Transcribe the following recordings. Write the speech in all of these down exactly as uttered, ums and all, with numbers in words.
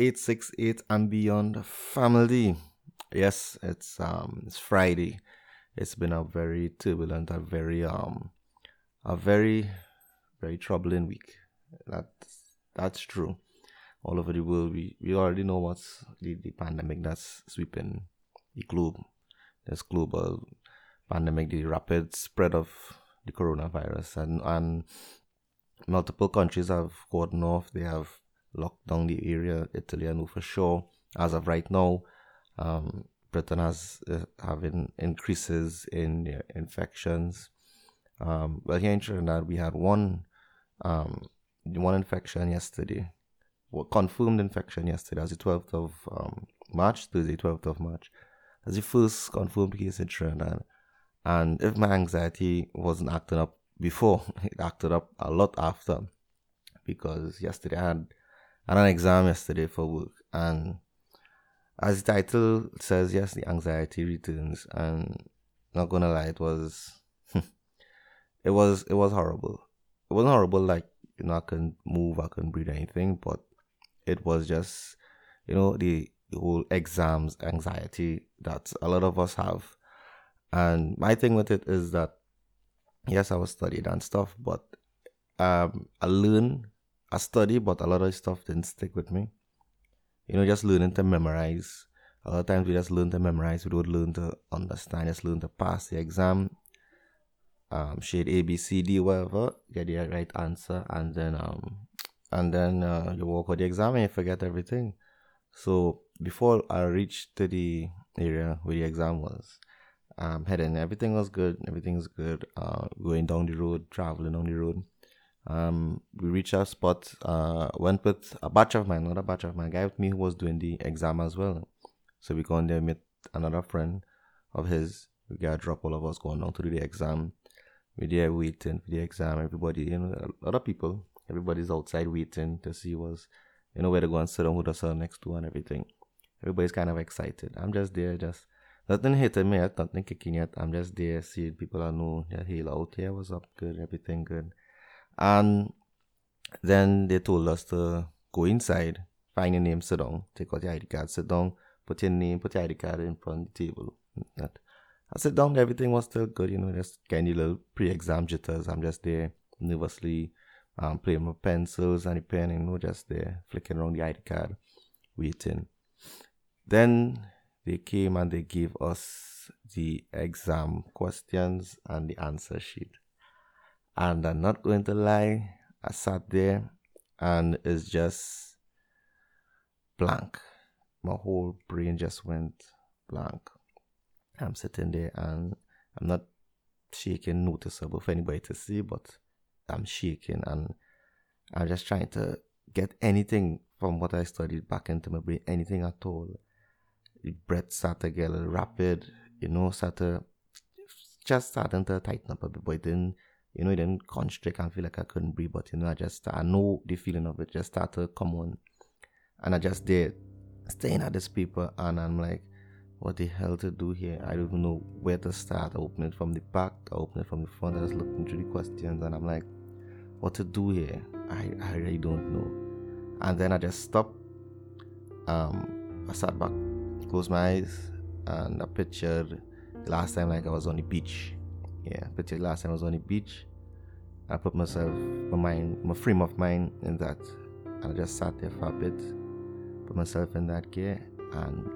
oh eight six eight and beyond family. Yes, it's um it's Friday. It's been a very turbulent, a very um a very very troubling week. That's that's true. All over the world, we, we already know what's the, the pandemic that's sweeping the globe. This global pandemic, the rapid spread of the coronavirus, and and multiple countries have gotten off. They have locked down the area. Italy, I know for sure. As of right now, um, Britain has uh, having increases in uh, infections. Um, well, here in Trinidad, we had one um one infection yesterday, well, confirmed infection yesterday, as the twelfth of um, March, Thursday, twelfth of March, as the first confirmed case in Trinidad. And if my anxiety wasn't acting up before, it acted up a lot after, because yesterday I had I had an exam yesterday for work, and as the title says, yes, the anxiety returns. And not gonna lie, it was it was it was horrible. It wasn't horrible like, you know, I couldn't move, I couldn't breathe or anything, but it was just, you know, the, the whole exams anxiety that a lot of us have. And my thing with it is that, yes, I was studying and stuff, but um, I learned, I studied, but a lot of stuff didn't stick with me. You know, just learning to memorize. A lot of times we just learn to memorize, we don't learn to understand, just learn to pass the exam. Um, shade A, B, C, D, whatever, get the right answer, and then um, and then uh, you walk out the exam and you forget everything. So before I reached to the area where the exam was, Um, heading, everything was good, everything's good, uh, going down the road, traveling on the road, um, we reached our spot, uh, went with a batch of mine, another batch of mine, guy with me who was doing the exam as well, so we gone there, met another friend of his, we got a drop, all of us going down to do the exam, we there waiting for the exam, everybody, you know, a lot of people, everybody's outside waiting to see what's, you know, where to go and sit down, who to sit next to and everything, everybody's kind of excited, I'm just there, just, nothing hitting me yet, nothing kicking yet. I'm just there seeing people I know. They're healed out here. What's up? Good. Everything good. And then they told us to go inside, find your name, sit down, take out your I D card, sit down, put your name, put your I D card in front of the table. That. I sit down. Everything was still good. You know, just kind of little pre-exam jitters. I'm just there nervously um, playing with pencils and the pen, you know, just there flicking around the I D card, waiting. Then they came and they gave us the exam questions and the answer sheet. And I'm not going to lie, I sat there and it's just blank. My whole brain just went blank. I'm sitting there and I'm not shaking noticeable for anybody to see, but I'm shaking and I'm just trying to get anything from what I studied back into my brain, anything at all. The breath started to get a little rapid, you know, started just starting to tighten up a bit, but it didn't, you know, it didn't constrict and feel like I couldn't breathe, but, you know, I just, I know the feeling of it just started to come on, and I just did, staying at this paper, and I'm like, what the hell to do here? I don't even know where to start. I open it from the back, I open it from the front, I was looking through the questions, and I'm like, what to do here? I, I really don't know. And then I just stopped, um, I sat back, closed my eyes, and I pictured last time like I was on the beach. Yeah, I pictured last time I was on the beach. I put myself, my mind, my frame of mind in that, and I just sat there for a bit, put myself in that gear, and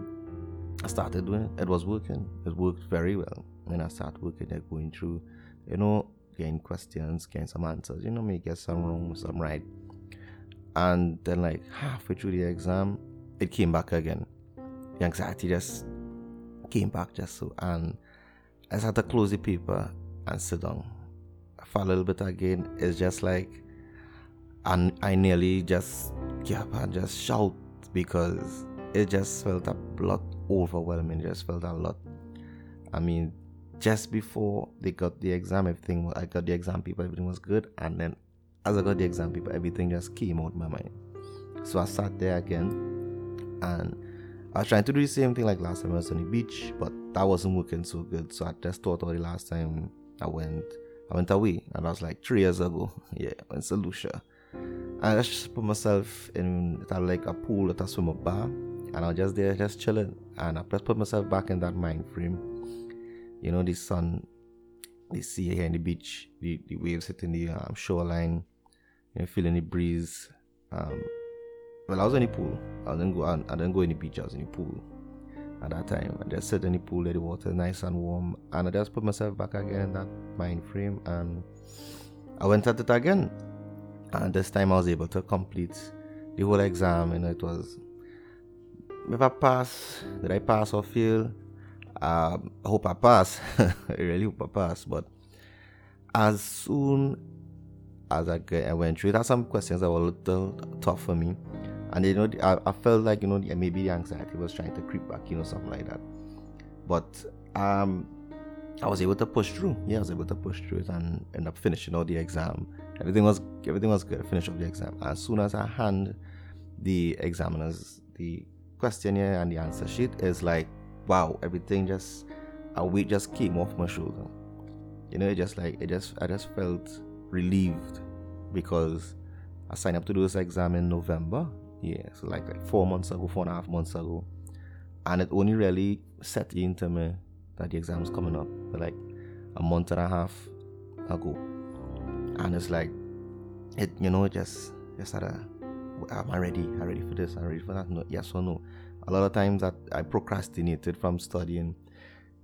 I started doing it. It was working. It worked very well. When I started working, like going through, you know, getting questions, getting some answers, you know, me get some wrong, some right. And then like halfway through the exam, it came back again. The anxiety just came back just so, and I just had to close the paper and sit down for a little bit again. It's just like, and I nearly just gave up and just shout, because it just felt a lot overwhelming. It just felt a lot. I mean, just before they got the exam, everything, I got the exam paper, everything was good, and then as I got the exam paper, everything just came out of my mind. So I sat there again, and I was trying to do the same thing like last time I was on the beach, but that wasn't working so good. So I just thought all the last time I went, I went away, and that was like three years ago. Yeah, I went to Lucia. And I just put myself in like a pool or swim a bar, and I was just there just chilling, and I just put myself back in that mind frame. You know, the sun, the sea here in the beach, the, the waves hitting the um, shoreline, you know, feeling the breeze. Um, well, I was in the pool. I didn't go. I, I didn't go in the beach. I was in the pool at that time. I just sat in the pool, let the water nice and warm, and I just put myself back again in that mind frame, and I went at it again. And this time I was able to complete the whole exam, and you know, it was, if I pass, did I pass or fail? Uh, I hope I pass. I really hope I pass. But as soon as I, get, I went through it, had some questions that were a little tough for me, and you know, I, I felt like, you know, maybe the anxiety was trying to creep back, you know, something like that. But um, I was able to push through. Yeah, I was able to push through it and end up finishing all the exam. Everything was everything was good. I finished up the exam. As soon as I hand the examiners the questionnaire and the answer sheet, it's like, wow, everything just, a weight just came off my shoulder. You know, it just like it just I just felt relieved, because I signed up to do this exam in November. Yeah, so like, like four months ago, four and a half months ago, and it only really set into me that the exam was coming up, but like a month and a half ago. And it's like, it, you know, just just had a, am I ready? Am I ready for this? Am I ready for that? No, yes or no. A lot of times that I procrastinated from studying,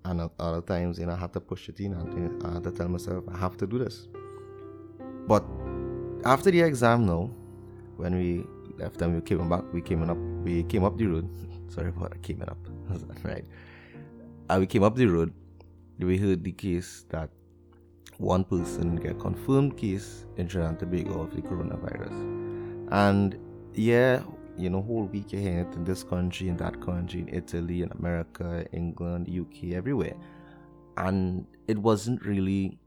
and a lot of times, you know, I had to push it in, and I had to tell myself I have to do this. But after the exam, now, when we left them, we came back. We came up. We came up the road. Sorry about that, came up. Right. And we came up the road. We heard the case that one person get confirmed case in Trinidad and Tobago of the coronavirus. And yeah, you know, whole week you're hearing it in this country, in that country, in Italy, in America, England, U K, everywhere. And it wasn't really,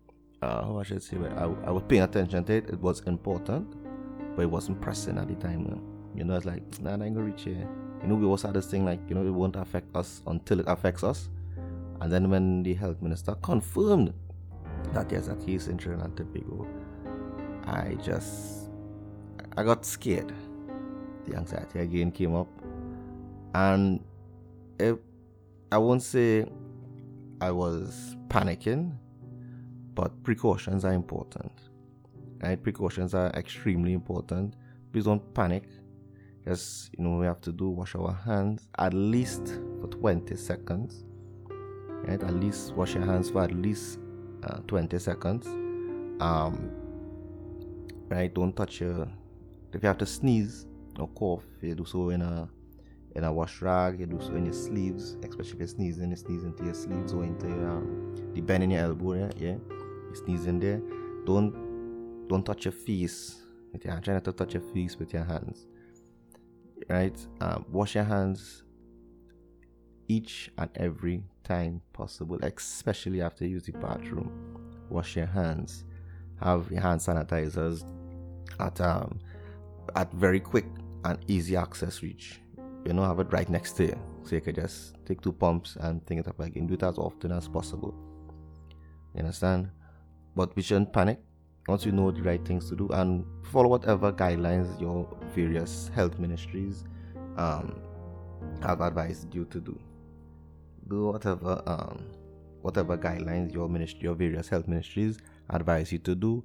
uh, how I should say, I, I was paying attention to it. It was important, but it wasn't pressing at the time. You know, it's like, nah, I ain't gonna reach here. You know, we also had this thing like, you know, it won't affect us until it affects us. And then when the health minister confirmed that yes, that he's in Trinidad and Tobago, I just, I got scared. The anxiety again came up, and it, I won't say I was panicking, but precautions are important. Right? Precautions are extremely important. Please don't panic. Just, you know, we have to do wash our hands at least for twenty seconds. Right? At least wash your hands for at least Uh, twenty seconds. Um, right, don't touch your. If you have to sneeze or cough, you do so in a in a wash rag. You do so in your sleeves, especially if you're sneezing. You sneeze into your sleeves or into your, um, the bend in your elbow. Yeah, yeah. You sneeze in there. Don't don't touch your face with your hand. Try not to touch your face with your hands. Right. Um, wash your hands each and every time possible, especially after you use the bathroom. Wash your hands. Have your hand sanitizers at um at very quick and easy access reach. You know, have it right next to you, so you can just take two pumps and think it up again. Do it as often as possible. You understand? But we shouldn't panic. Once you know the right things to do, and follow whatever guidelines your various health ministries um have advised you to do. Do whatever um whatever guidelines your ministry, your various health ministries advise you to do,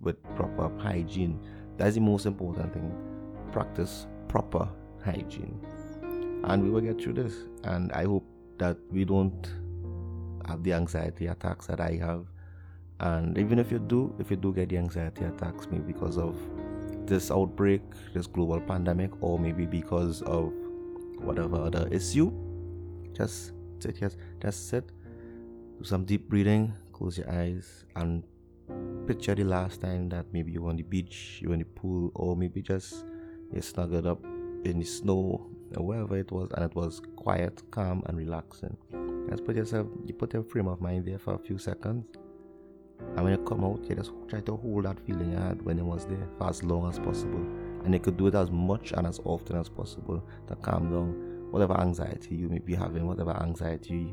with proper hygiene. That's the most important thing. Practice proper hygiene, and we will get through this. And I hope that we don't have the anxiety attacks that I have. And even if you do, if you do get the anxiety attacks, maybe because of this outbreak, this global pandemic, or maybe because of whatever other issue, just sit here, just sit, do some deep breathing, close your eyes, and picture the last time that maybe you were on the beach, you were in the pool, or maybe just you snuggled up in the snow or wherever it was, and it was quiet, calm, and relaxing. Just put yourself, you put your frame of mind there for a few seconds, and when you come out, you just try to hold that feeling you had when it was there for as long as possible. And you could do it as much and as often as possible to calm down whatever anxiety you may be having, whatever anxiety,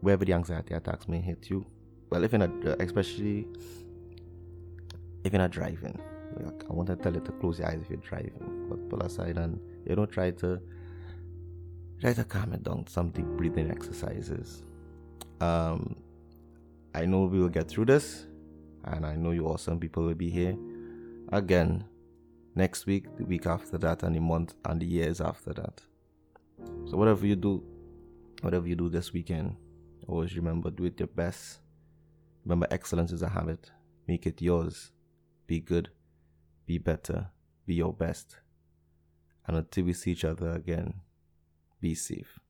wherever the anxiety attacks may hit you. Well, if you're not, especially if you're not driving, Like, I want to tell you to close your eyes if you're driving, but pull aside and, you know, try to try to calm it down. Some deep breathing exercises. Um, I know we will get through this, and I know you awesome people will be here again next week, the week after that, and the month and the years after that. So whatever you do, whatever you do this weekend, always remember, do it your best. Remember, excellence is a habit. Make it yours. Be good. Be better. Be your best. And until we see each other again, be safe.